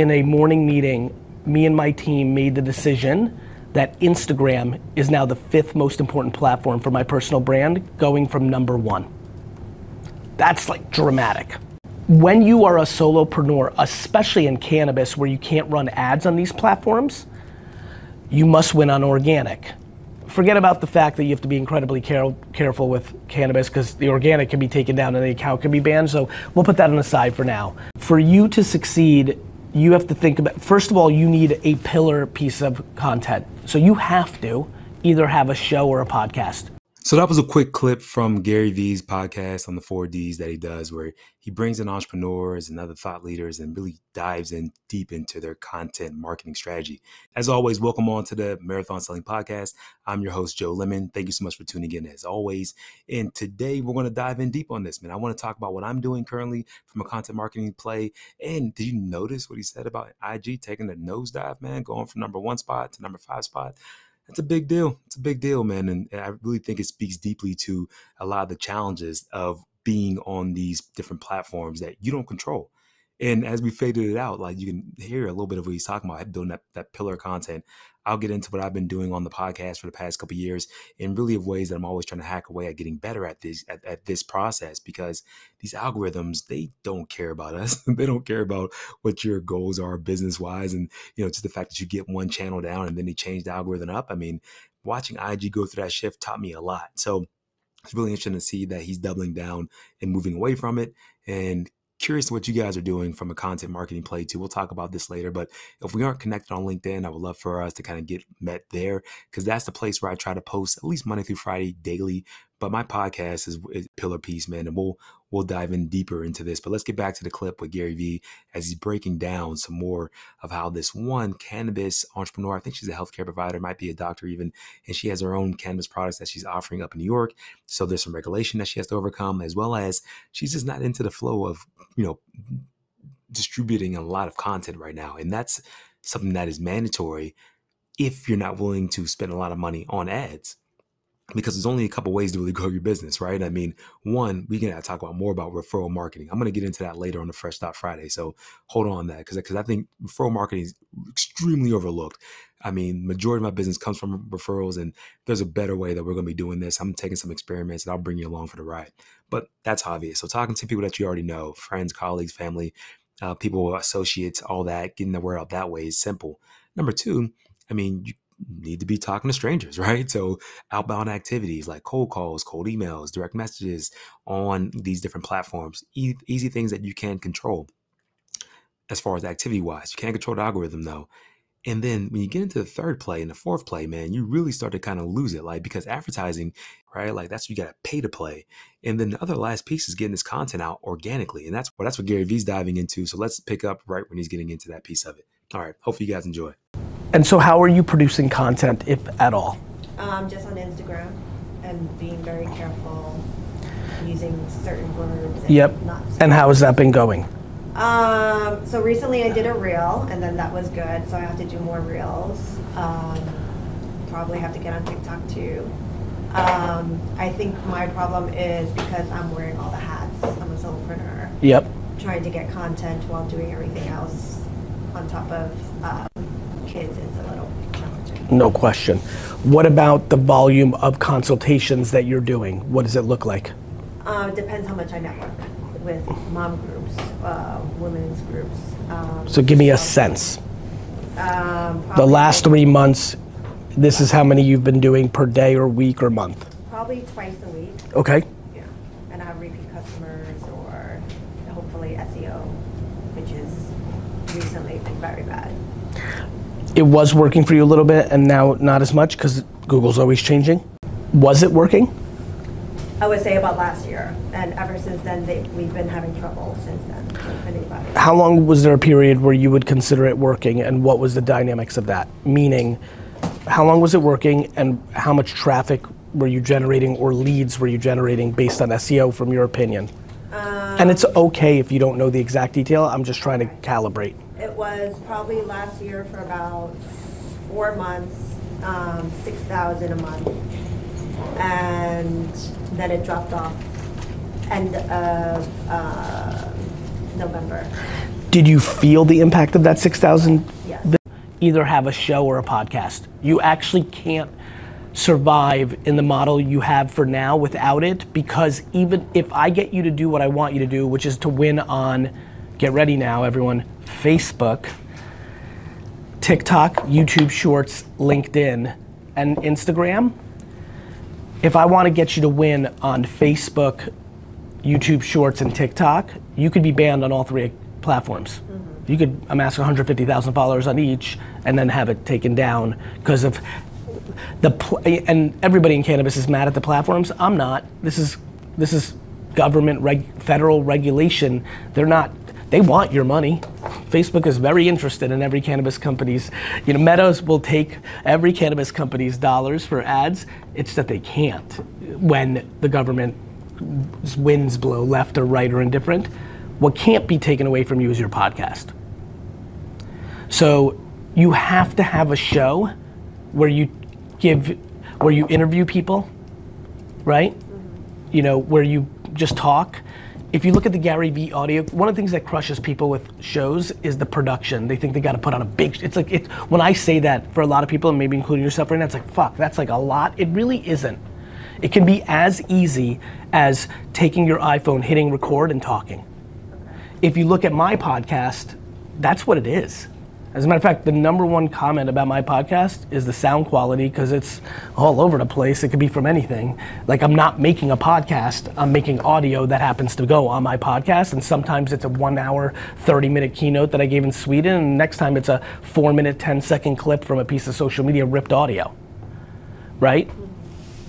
in a morning meeting, me and my team made the decision that Instagram is now the 5th most important platform for my personal brand, going from number 1. That's like dramatic. When you are a solopreneur, especially in cannabis where you can't run ads on these platforms, you must win on organic. Forget about the fact that you have to be incredibly careful with cannabis because the organic can be taken down and the account can be banned, so we'll put that on the side for now. For you to succeed, you have to think about, first of all, you need a pillar piece of content. So you have to either have a show or a podcast. So that was a quick clip from Gary Vee's podcast on the 4Ds that he does, where he brings in entrepreneurs and other thought leaders and really dives in deep into their content marketing strategy. As always, welcome on to the Marathon Selling Podcast. I'm your host, Joe Lemon. Thank you so much for tuning in as always. And today we're going to dive in deep on this, man. I want to talk about what I'm doing currently from a content marketing play. And did you notice what he said about IG taking a nosedive, man, going from number 1 spot to number 5 spot? It's a big deal. It's a big deal, man. And I really think it speaks deeply to a lot of the challenges of being on these different platforms that you don't control. And as we faded it out, like you can hear a little bit of what he's talking about, building that pillar content. I'll get into what I've been doing on the podcast for the past couple of years in really of ways that I'm always trying to hack away at getting better at this, at this process, because these algorithms, they don't care about us. They don't care about what your goals are business wise. And, you know, just the fact that you get one channel down and then they change the algorithm up. I mean, watching IG go through that shift taught me a lot. So it's really interesting to see that he's doubling down and moving away from it. And curious what you guys are doing from a content marketing play too. We'll talk about this later, but if we aren't connected on LinkedIn, I would love for us to kind of get met there, because that's the place where I try to post at least Monday through Friday daily. But my podcast is pillar piece, man, and we'll dive in deeper into this. But let's get back to the clip with Gary Vee as he's breaking down some more of how this one cannabis entrepreneur, I think she's a healthcare provider, might be a doctor even, and she has her own cannabis products that she's offering up in New York. So there's some regulation that she has to overcome, as well as she's just not into the flow of, you know, distributing a lot of content right now. And that's something that is mandatory if you're not willing to spend a lot of money on ads. Because there's only a couple ways to really grow your business, right? I mean, one, we can talk about more about referral marketing. I'm going to get into that later on the Fresh Thought Friday. So hold on that, because I think referral marketing is extremely overlooked. I mean, majority of my business comes from referrals, and there's a better way that we're going to be doing this. I'm taking some experiments and I'll bring you along for the ride, but that's obvious. So talking to people that you already know, friends, colleagues, family, people, associates, all that, getting the word out that way is simple. Number 2, I mean, you need to be talking to strangers, right? So outbound activities like cold calls, cold emails, direct messages on these different platforms, easy things that you can control as far as activity wise. You can't control the algorithm though. And then when you get into the third play and the fourth play, man, you really start to kind of lose it. Like, because advertising, right? Like that's, you got to pay to play. And then the other last piece is getting this content out organically. And that's what Gary Vee's diving into. So let's pick up right when he's getting into that piece of it. All right. Hopefully you guys enjoy. And so how are you producing content, if at all? Just on Instagram and being very careful using certain words. And yep. And how has that been going? So recently I did a reel, and then that was good. So I have to do more reels. Probably have to get on TikTok too. I think my problem is because I'm wearing all the hats. I'm a solopreneur. Yep. Trying to get content while doing everything else on top of... kids is a little challenging. No question. What about the volume of consultations that you're doing? What does it look like? Depends how much I network with mom groups, women's groups. So give me a sense. The last 3 months, this is how many you've been doing per day or week or month? Probably twice a week. Okay. Yeah, and I have repeat customers or hopefully SEO, which is recently been very bad. It was working for you a little bit and now not as much because Google's always changing. Was it working? I would say about last year, and ever since then we've been having trouble since then. How long was there a period where you would consider it working, and what was the dynamics of that? Meaning, how long was it working and how much traffic were you generating or leads were you generating based on SEO from your opinion? And it's okay if you don't know the exact detail, I'm just trying to calibrate. It was probably last year for about 4 months, 6,000 a month, and then it dropped off end of November. Did you feel the impact of that 6,000? Yes. Either have a show or a podcast. You actually can't survive in the model you have for now without it, because even if I get you to do what I want you to do, which is to win on, get ready now everyone, Facebook, TikTok, YouTube Shorts, LinkedIn, and Instagram. If I want to get you to win on Facebook, YouTube Shorts, and TikTok, you could be banned on all three platforms. Mm-hmm. You could amass 150,000 followers on each and then have it taken down because of the and everybody in cannabis is mad at the platforms. I'm not. This is government federal regulation. They're not. They want your money. Facebook is very interested in every cannabis company's, you know, Meadows will take every cannabis company's dollars for ads. It's that they can't when the government winds blow left or right or indifferent. What can't be taken away from you is your podcast. So you have to have a show where you interview people, right? Mm-hmm. You know, where you just talk. If you look at the Gary Vee audio, one of the things that crushes people with shows is the production. They think they got to put on a big, when I say that for a lot of people, and maybe including yourself right now, it's like, fuck, that's like a lot. It really isn't. It can be as easy as taking your iPhone, hitting record, and talking. If you look at my podcast, that's what it is. As a matter of fact, the number one comment about my podcast is the sound quality, because it's all over the place. It could be from anything. Like, I'm not making a podcast. I'm making audio that happens to go on my podcast, and sometimes it's a 1 hour, 30-minute keynote that I gave in Sweden, and next time it's a 4-minute, 10-second clip from a piece of social media ripped audio, right?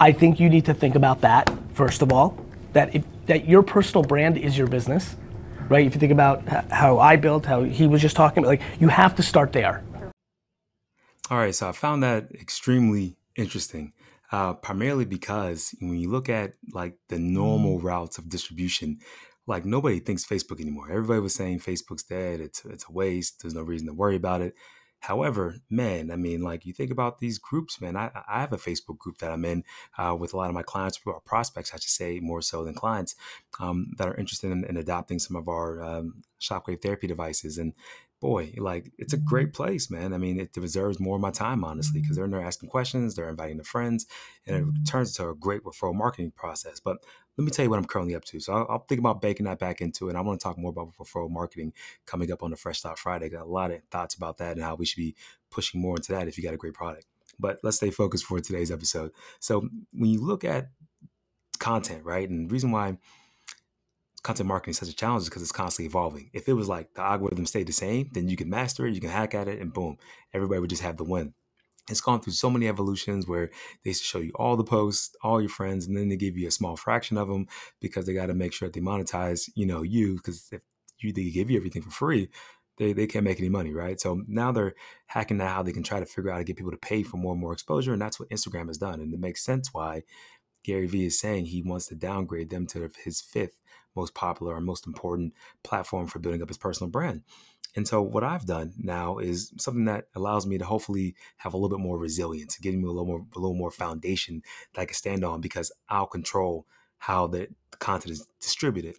I think you need to think about that, first of all, that your personal brand is your business. Right? If you think about how I built, how he was just talking about, like, you have to start there. All right. So I found that extremely interesting, primarily because when you look at like the normal routes of distribution, like nobody thinks Facebook anymore. Everybody was saying Facebook's dead. It's a waste. There's no reason to worry about it. However, man, I mean, like you think about these groups, man, I have a Facebook group that I'm in with a lot of my clients, or prospects, I should say, more so than clients, that are interested in adopting some of our Shockwave therapy devices. And boy, like it's a great place, man. I mean, it deserves more of my time, honestly, because they're in there asking questions, they're inviting their friends, and it turns into a great referral marketing process. But let me tell you what I'm currently up to. So I'll think about baking that back into it. And I want to talk more about referral marketing coming up on the Fresh Thought Friday. Got a lot of thoughts about that and how we should be pushing more into that if you got a great product. But let's stay focused for today's episode. So when you look at content, right, and the reason why content marketing is such a challenge is because it's constantly evolving. If it was like the algorithm stayed the same, then you can master it, you can hack at it, and boom, everybody would just have the win. It's gone through so many evolutions where they show you all the posts, all your friends, and then they give you a small fraction of them because they got to make sure that they monetize, you know, you, because if they give you everything for free, they can't make any money, right? So now they're hacking that how they can try to figure out how to get people to pay for more and more exposure. And that's what Instagram has done. And it makes sense why Gary Vee is saying he wants to downgrade them to his fifth most popular or most important platform for building up his personal brand. And so what I've done now is something that allows me to hopefully have a little bit more resilience, giving me a little more foundation that I can stand on, because I'll control how the content is distributed.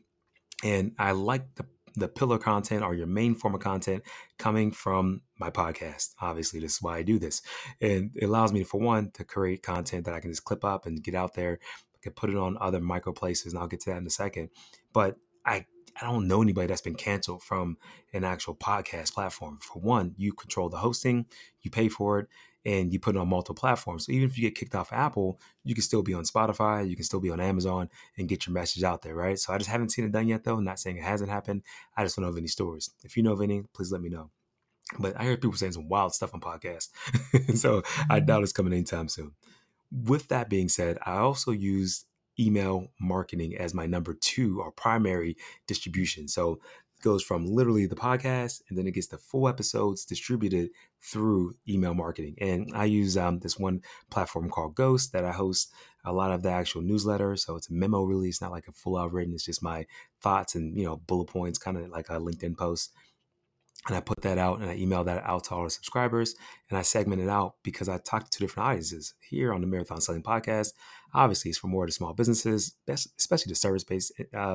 And I like the pillar content, or your main form of content, coming from my podcast. Obviously, this is why I do this. And it allows me, for one, to create content that I can just clip up and get out there. I can put it on other micro places, and I'll get to that in a second. But I don't know anybody that's been canceled from an actual podcast platform. For one, you control the hosting, you pay for it, and you put it on multiple platforms. So even if you get kicked off Apple, you can still be on Spotify, you can still be on Amazon and get your message out there, right? So I just haven't seen it done yet, though. I'm not saying it hasn't happened. I just don't know of any stories. If you know of any, please let me know. But I hear people saying some wild stuff on podcasts. So I doubt it's coming anytime soon. With that being said, I also use email marketing as my number two or primary distribution. So it goes from literally the podcast, and then it gets the full episodes distributed through email marketing. And I use this one platform called Ghost that I host a lot of the actual newsletter. So it's a memo, really. It's not like a full out written. It's just my thoughts and, you know, bullet points, kind of like a LinkedIn post. And I put that out and I emailed that out to all the subscribers, and I segmented out because I talked to two different audiences here on the Marathon Selling Podcast. Obviously, it's for more of the small businesses, especially the service-based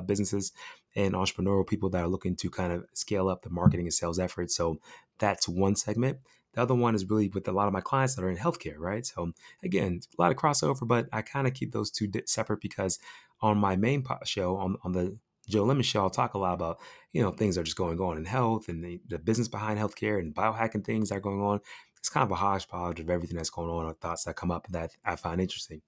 businesses and entrepreneurial people that are looking to kind of scale up the marketing and sales efforts. So that's one segment. The other one is really with a lot of my clients that are in healthcare, right? So again, a lot of crossover, but I kind of keep those two separate because on my main show, on the Joe Lemon Show, I'll talk a lot about, you know, things that are just going on in health and the business behind healthcare and biohacking things that are going on. It's kind of a hodgepodge of everything that's going on or thoughts that come up that I find interesting.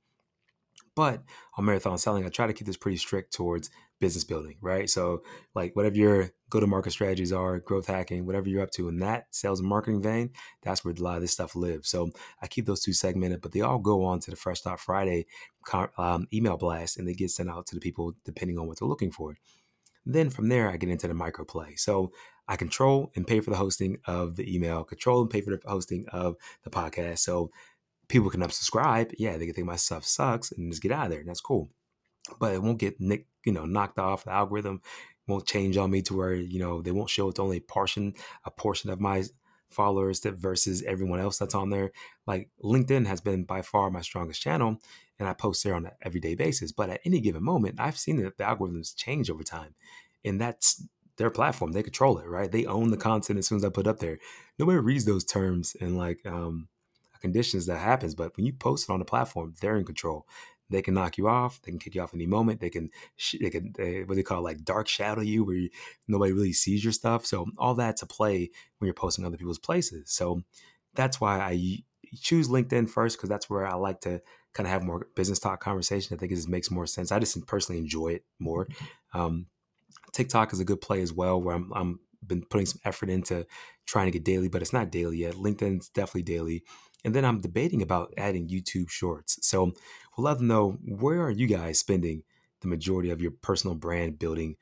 But on Marathon Selling, I try to keep this pretty strict towards business building, right? So like whatever your go-to-market strategies are, growth hacking, whatever you're up to in that sales and marketing vein, that's where a lot of this stuff lives. So I keep those two segmented, but they all go on to the Fresh Thought Friday email blast, and they get sent out to the people depending on what they're looking for. Then from there, I get into the micro play. So I control and pay for the hosting of the email, control and pay for the hosting of the podcast. So people can unsubscribe. Yeah, they can think my stuff sucks and just get out of there. And that's cool. But it won't get knocked off. The algorithm won't change on me to where, you know, they won't show it's only a portion of my followers that versus everyone else that's on there. Like LinkedIn has been by far my strongest channel, and I post there on an everyday basis. But at any given moment, I've seen that the algorithms change over time. And that's their platform. They control it, right? They own the content as soon as I put up there. Nobody reads those terms and like conditions that happens, but when you post it on the platform, they're in control. They can knock you off. They can kick you off any moment. They can what they call like dark shadow you, where nobody really sees your stuff. So all that to play when you're posting other people's places. So that's why I choose LinkedIn first, because that's where I like to kind of have more business talk conversation. I think it just makes more sense. I just personally enjoy it more. TikTok is a good play as well, where I'm been putting some effort into trying to get daily, but it's not daily yet. LinkedIn's definitely daily. And then I'm debating about adding YouTube Shorts. So we'll love to know, where are you guys spending the majority of your personal brand building?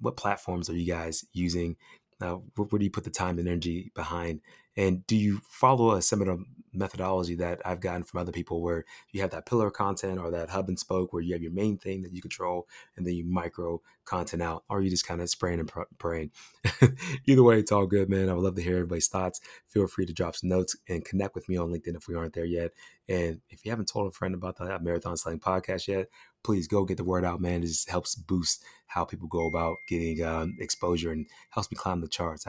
What platforms are you guys using? Where do you put the time and energy behind? And do you follow a similar methodology that I've gotten from other people, where you have that pillar content or that hub and spoke, where you have your main thing that you control and then you micro content out, or you just kind of spraying and praying? Either way, it's all good, man. I would love to hear everybody's thoughts. Feel free to drop some notes and connect with me on LinkedIn if we aren't there yet. And if you haven't told a friend about the Marathon Selling Podcast yet, please go get the word out, man. It just helps boost how people go about getting exposure and helps me climb the charts.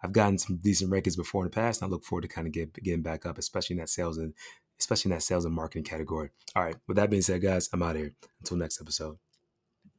I've gotten some decent rankings before in the past, and I look forward to kind of getting back up, especially in that sales and marketing category. All right. With that being said, guys, I'm out of here. Until next episode.